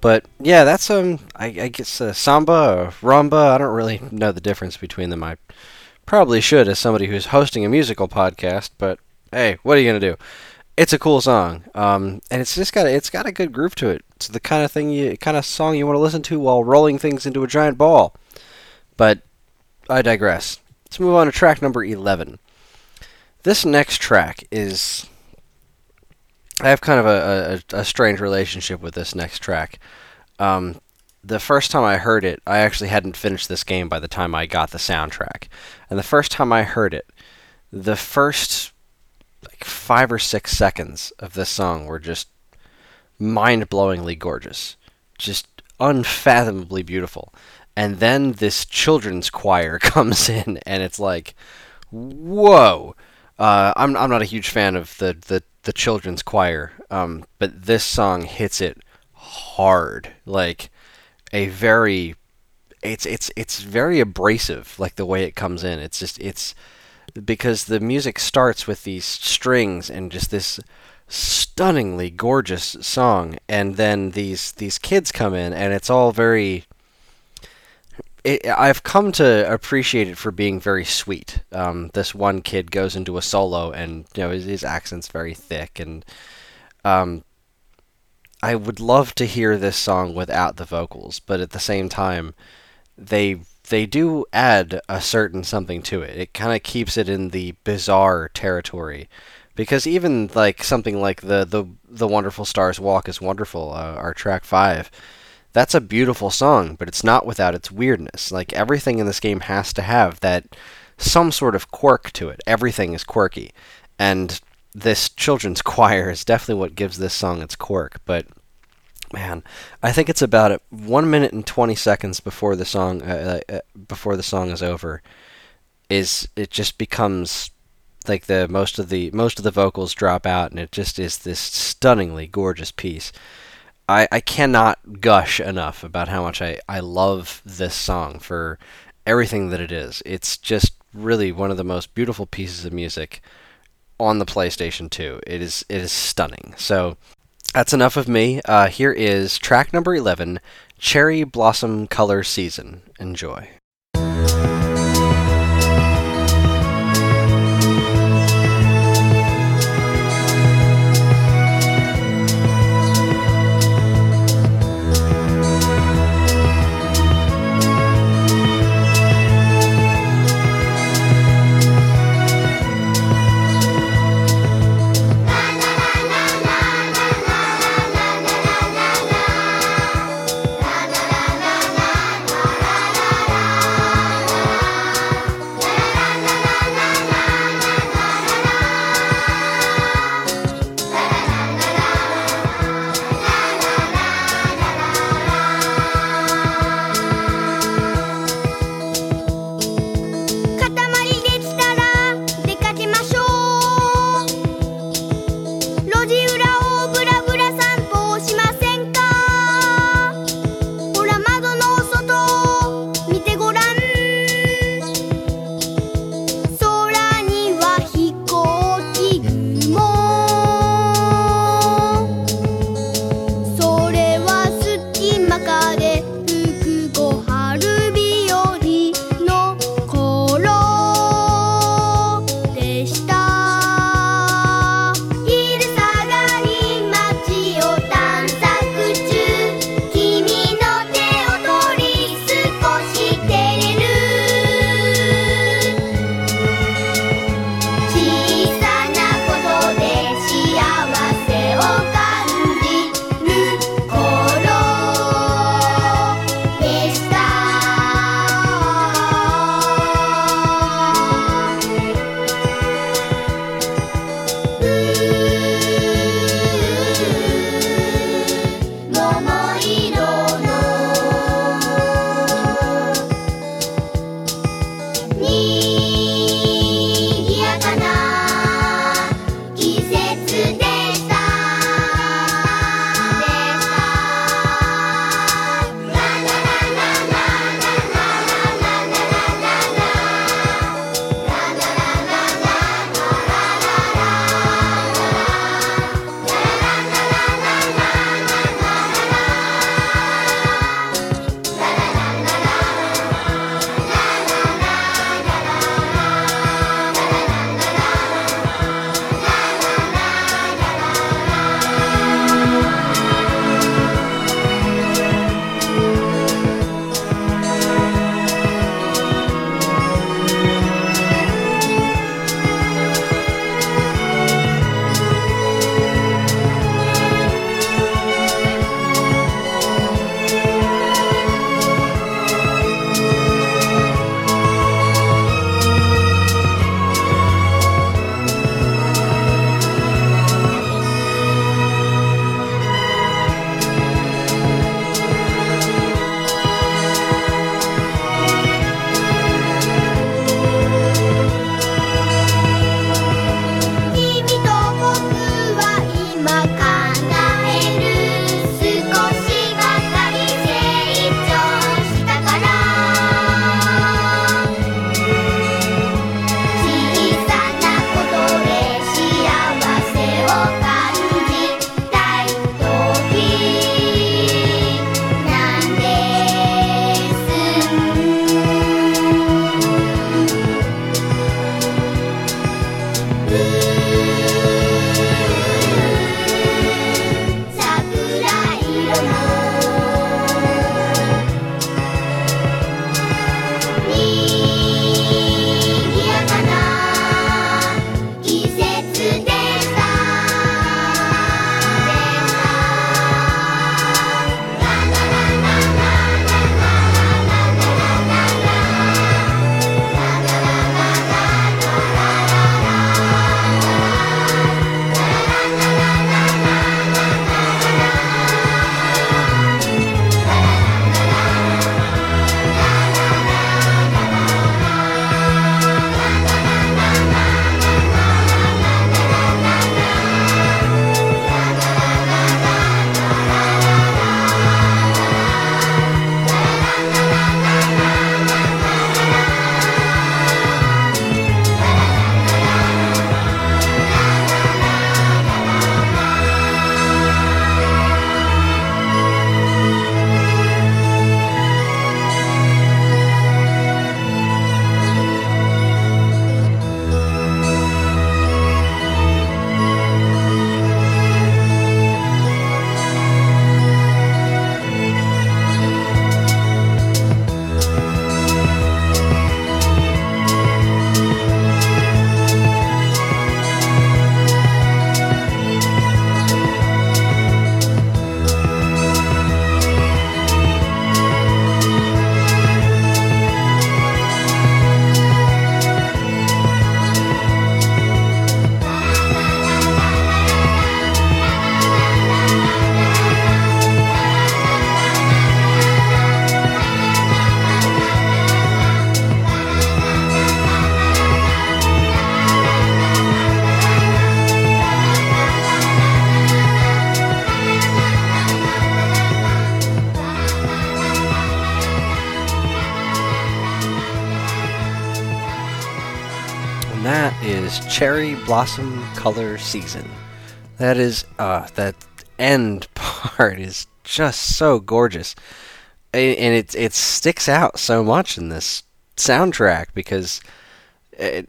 But yeah, that's um, I, I guess uh, samba or rumba. I don't really know the difference between them. I probably should, as somebody who's hosting a musical podcast. But hey, what are you gonna do? It's a cool song, um, and it's just got a, it's got a good groove to it. It's the kind of thing you kind of song you want to listen to while rolling things into a giant ball. But I digress. Let's move on to track number eleven. This next track is I have kind of a, a, a strange relationship with this next track. Um, the first time I heard it, I actually hadn't finished this game by the time I got the soundtrack. And the first time I heard it, the first like five or six seconds of this song were just mind-blowingly gorgeous, just unfathomably beautiful. And then this children's choir comes in, and it's like, whoa! Uh, I'm I'm not a huge fan of the the, the children's choir, um, but this song hits it hard, like a very it's it's it's very abrasive, like the way it comes in. It's just it's. Because the music starts with these strings and just this stunningly gorgeous song, and then these these kids come in, and it's all very. It, I've come to appreciate it for being very sweet. Um, this one kid goes into a solo, and you know his, his accent's very thick, and um, I would love to hear this song without the vocals, but at the same time, they. They do add a certain something to it. It kind of keeps it in the bizarre territory, because even like something like the the the Wonderful Stars Walk is Wonderful, uh, our track five, that's a beautiful song, but it's not without its weirdness. Like everything in this game has to have that some sort of quirk to it. Everything is quirky, and this children's choir is definitely what gives this song its quirk. But man, I think it's about it. One minute and twenty seconds before the song, uh, uh, before the song is over, is it just becomes like the most of the most of the vocals drop out, and it just is this stunningly gorgeous piece. I, I cannot gush enough about how much I, I love this song for everything that it is. It's just really one of the most beautiful pieces of music on the PlayStation two. It is it is stunning. So. That's enough of me. Uh, here is track number eleven, Cherry Blossom Color Season. Enjoy. is Cherry Blossom Color Season. That is, uh, that end part is just so gorgeous. And it, it sticks out so much in this soundtrack because it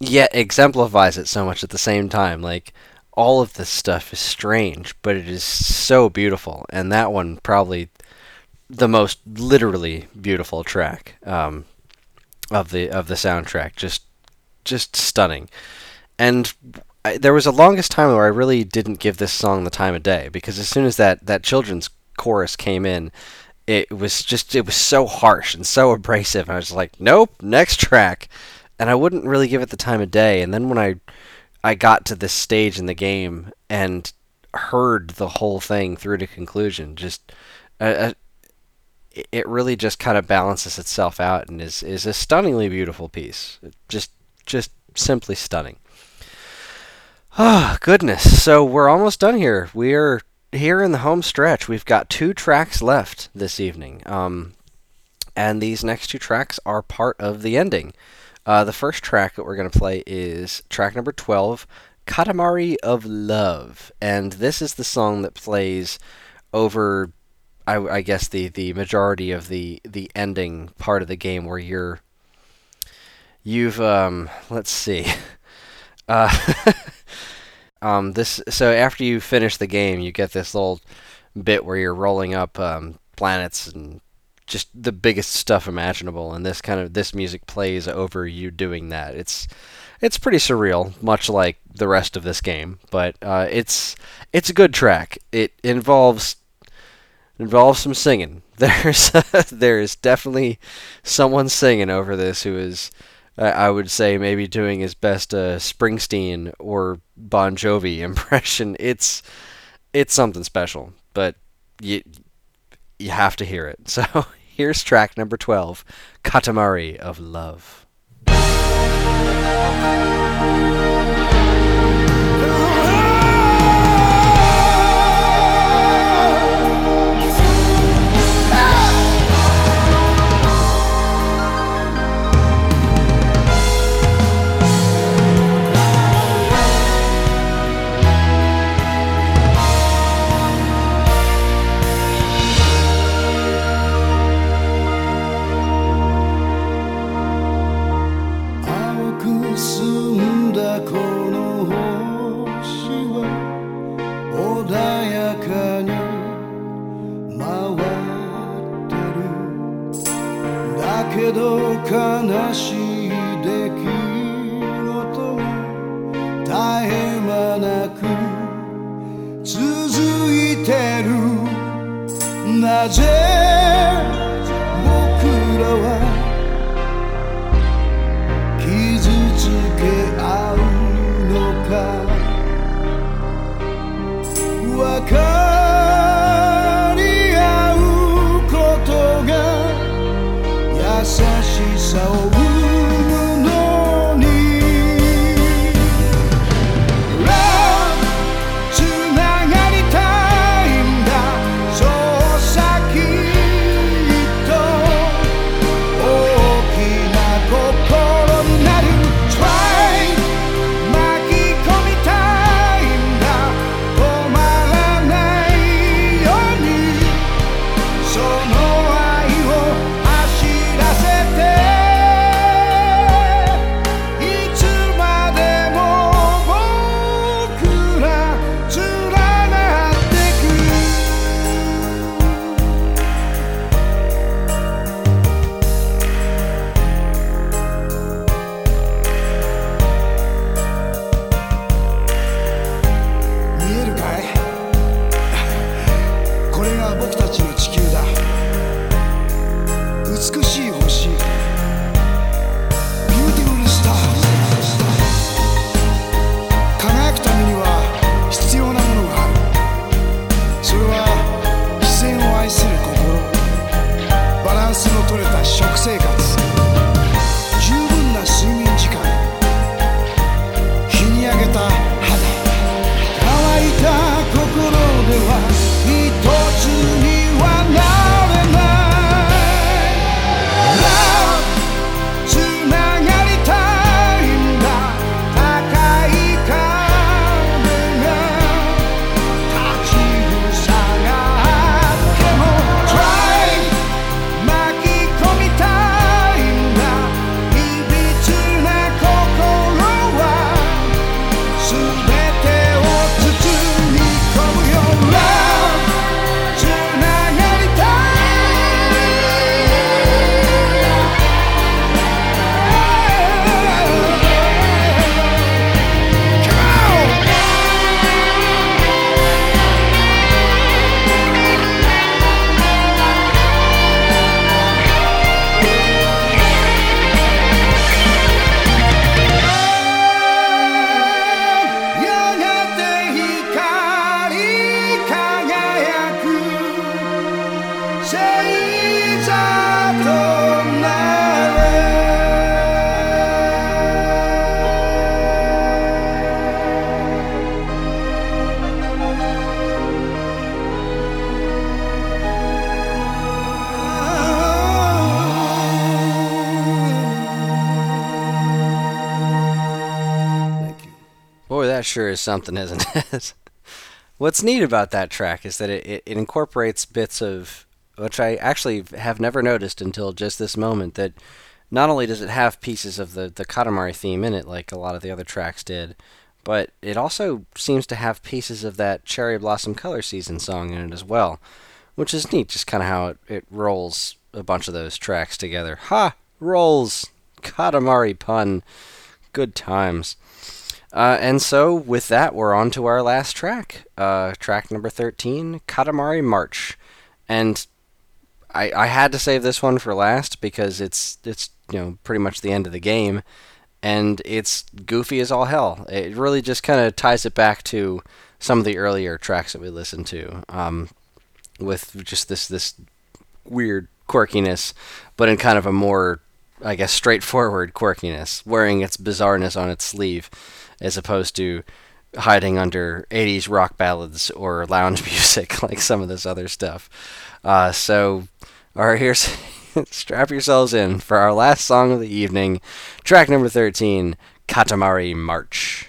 yet exemplifies it so much at the same time. Like, all of this stuff is strange, but it is so beautiful. And that one, probably the most literally beautiful track um, of the of the soundtrack. Just just stunning. And I, there was a longest time where I really didn't give this song the time of day, because as soon as that, that children's chorus came in, it was just, it was so harsh and so abrasive. And I was just like, nope, next track. And I wouldn't really give it the time of day. And then when I... I got to this stage in the game and heard the whole thing through to conclusion. Just, uh, it really just kind of balances itself out and is, is a stunningly beautiful piece. Just, just simply stunning. Oh, goodness. So we're almost done here. We're here in the home stretch. We've got two tracks left this evening. Um, and these next two tracks are part of the ending. Uh, the first track that we're going to play is track number twelve, Katamari of Love. And this is the song that plays over, I, I guess, the, the majority of the, the ending part of the game where you're, you've, um, let's see. Uh, um, this, so after you finish the game, you get this little bit where you're rolling up um, planets and just the biggest stuff imaginable, and this kind of this music plays over you doing that. It's it's pretty surreal, much like the rest of this game, but uh, it's it's a good track. It involves involves some singing. There's there's definitely someone singing over this who is, uh, I would say, maybe doing his best uh, Springsteen or Bon Jovi impression. It's it's something special, but you. You have to hear it. So here's track number twelve, Katamari of Love. Sure is something, isn't it? What's neat about that track is that it, it, it incorporates bits of, which I actually have never noticed until just this moment, that not only does it have pieces of the, the Katamari theme in it, like a lot of the other tracks did, but it also seems to have pieces of that Cherry Blossom Color Season song in it as well, which is neat, just kind of how it, it rolls a bunch of those tracks together. Ha! Rolls! Katamari pun. Good times. Uh, and so, with that, we're on to our last track, uh, track number thirteen, Katamari March. And I, I had to save this one for last because it's, it's you know, pretty much the end of the game, and it's goofy as all hell. It really just kind of ties it back to some of the earlier tracks that we listened to, um, with just this, this weird quirkiness, but in kind of a more, I guess, straightforward quirkiness, wearing its bizarreness on its sleeve, as opposed to hiding under eighties rock ballads or lounge music like some of this other stuff. Uh, so, all right, here's strap yourselves in for our last song of the evening, track number thirteen, Katamari March.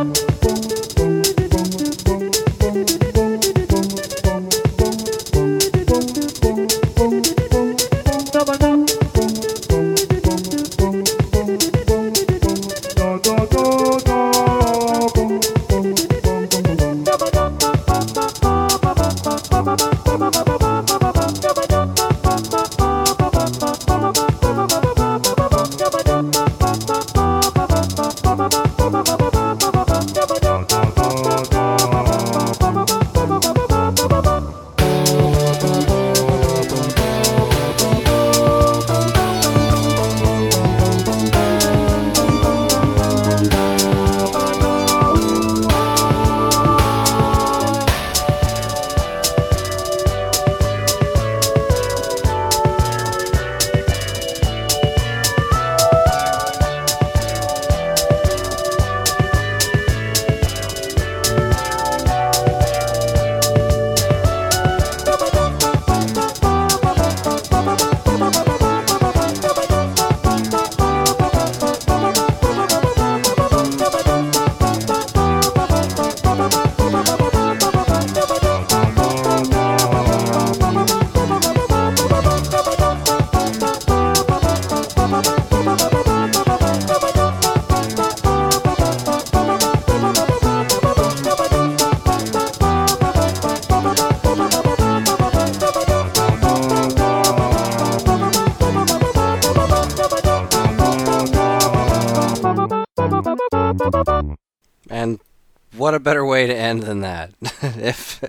What a better way to end than that. if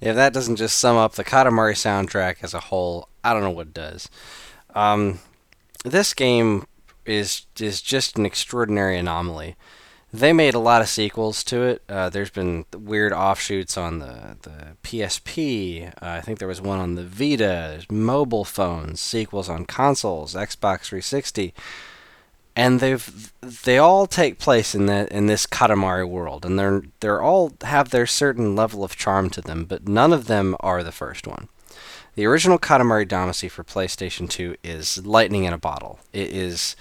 if that doesn't just sum up the Katamari soundtrack as a whole, I don't know what does. Um, this game is is just an extraordinary anomaly. They made a lot of sequels to it. Uh, there's been weird offshoots on the, the P S P. Uh, I think there was one on the Vita, mobile phones, sequels on consoles, Xbox three sixty. And they've they all take place in the in this Katamari world, and they're they're all have their certain level of charm to them, but none of them are the first one. The original Katamari Damacy for PlayStation two is lightning in a bottle. It is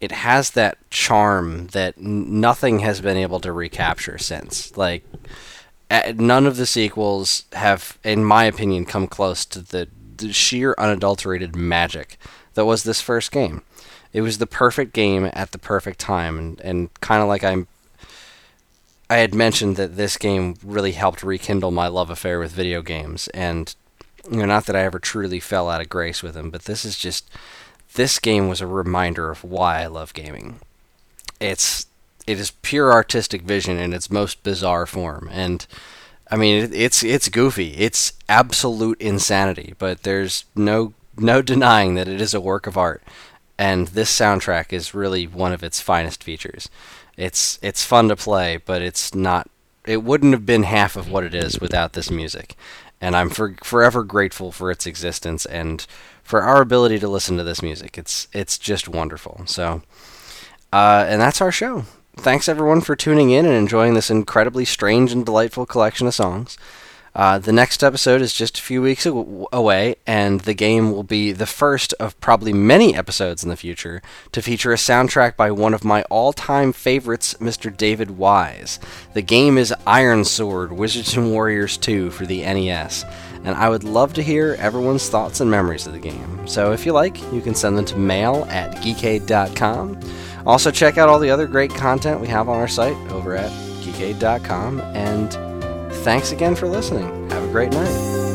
it has that charm that nothing has been able to recapture since. Like none of the sequels have, in my opinion, come close to the, the sheer unadulterated magic that was this first game. It was the perfect game at the perfect time, and, and kind of like I'm... I had mentioned that this game really helped rekindle my love affair with video games, and you know, not that I ever truly fell out of grace with them, but this is just, this game was a reminder of why I love gaming. It's, it is pure artistic vision in its most bizarre form, and I mean, it's it's goofy, it's absolute insanity, but there's no no denying that it is a work of art, and this soundtrack is really one of its finest features. It's it's fun to play, but it's not. It wouldn't have been half of what it is without this music, and I'm for, forever grateful for its existence and for our ability to listen to this music. It's it's just wonderful. So, uh, and that's our show. Thanks, everyone, for tuning in and enjoying this incredibly strange and delightful collection of songs. Uh, the next episode is just a few weeks away, and the game will be the first of probably many episodes in the future to feature a soundtrack by one of my all-time favorites, Mister David Wise. The game is Iron Sword, Wizards and Warriors two for the N E S, and I would love to hear everyone's thoughts and memories of the game. So if you like, you can send them to mail at geekade dot com. Also, check out all the other great content we have on our site over at geekade dot com, and thanks again for listening. Have a great night.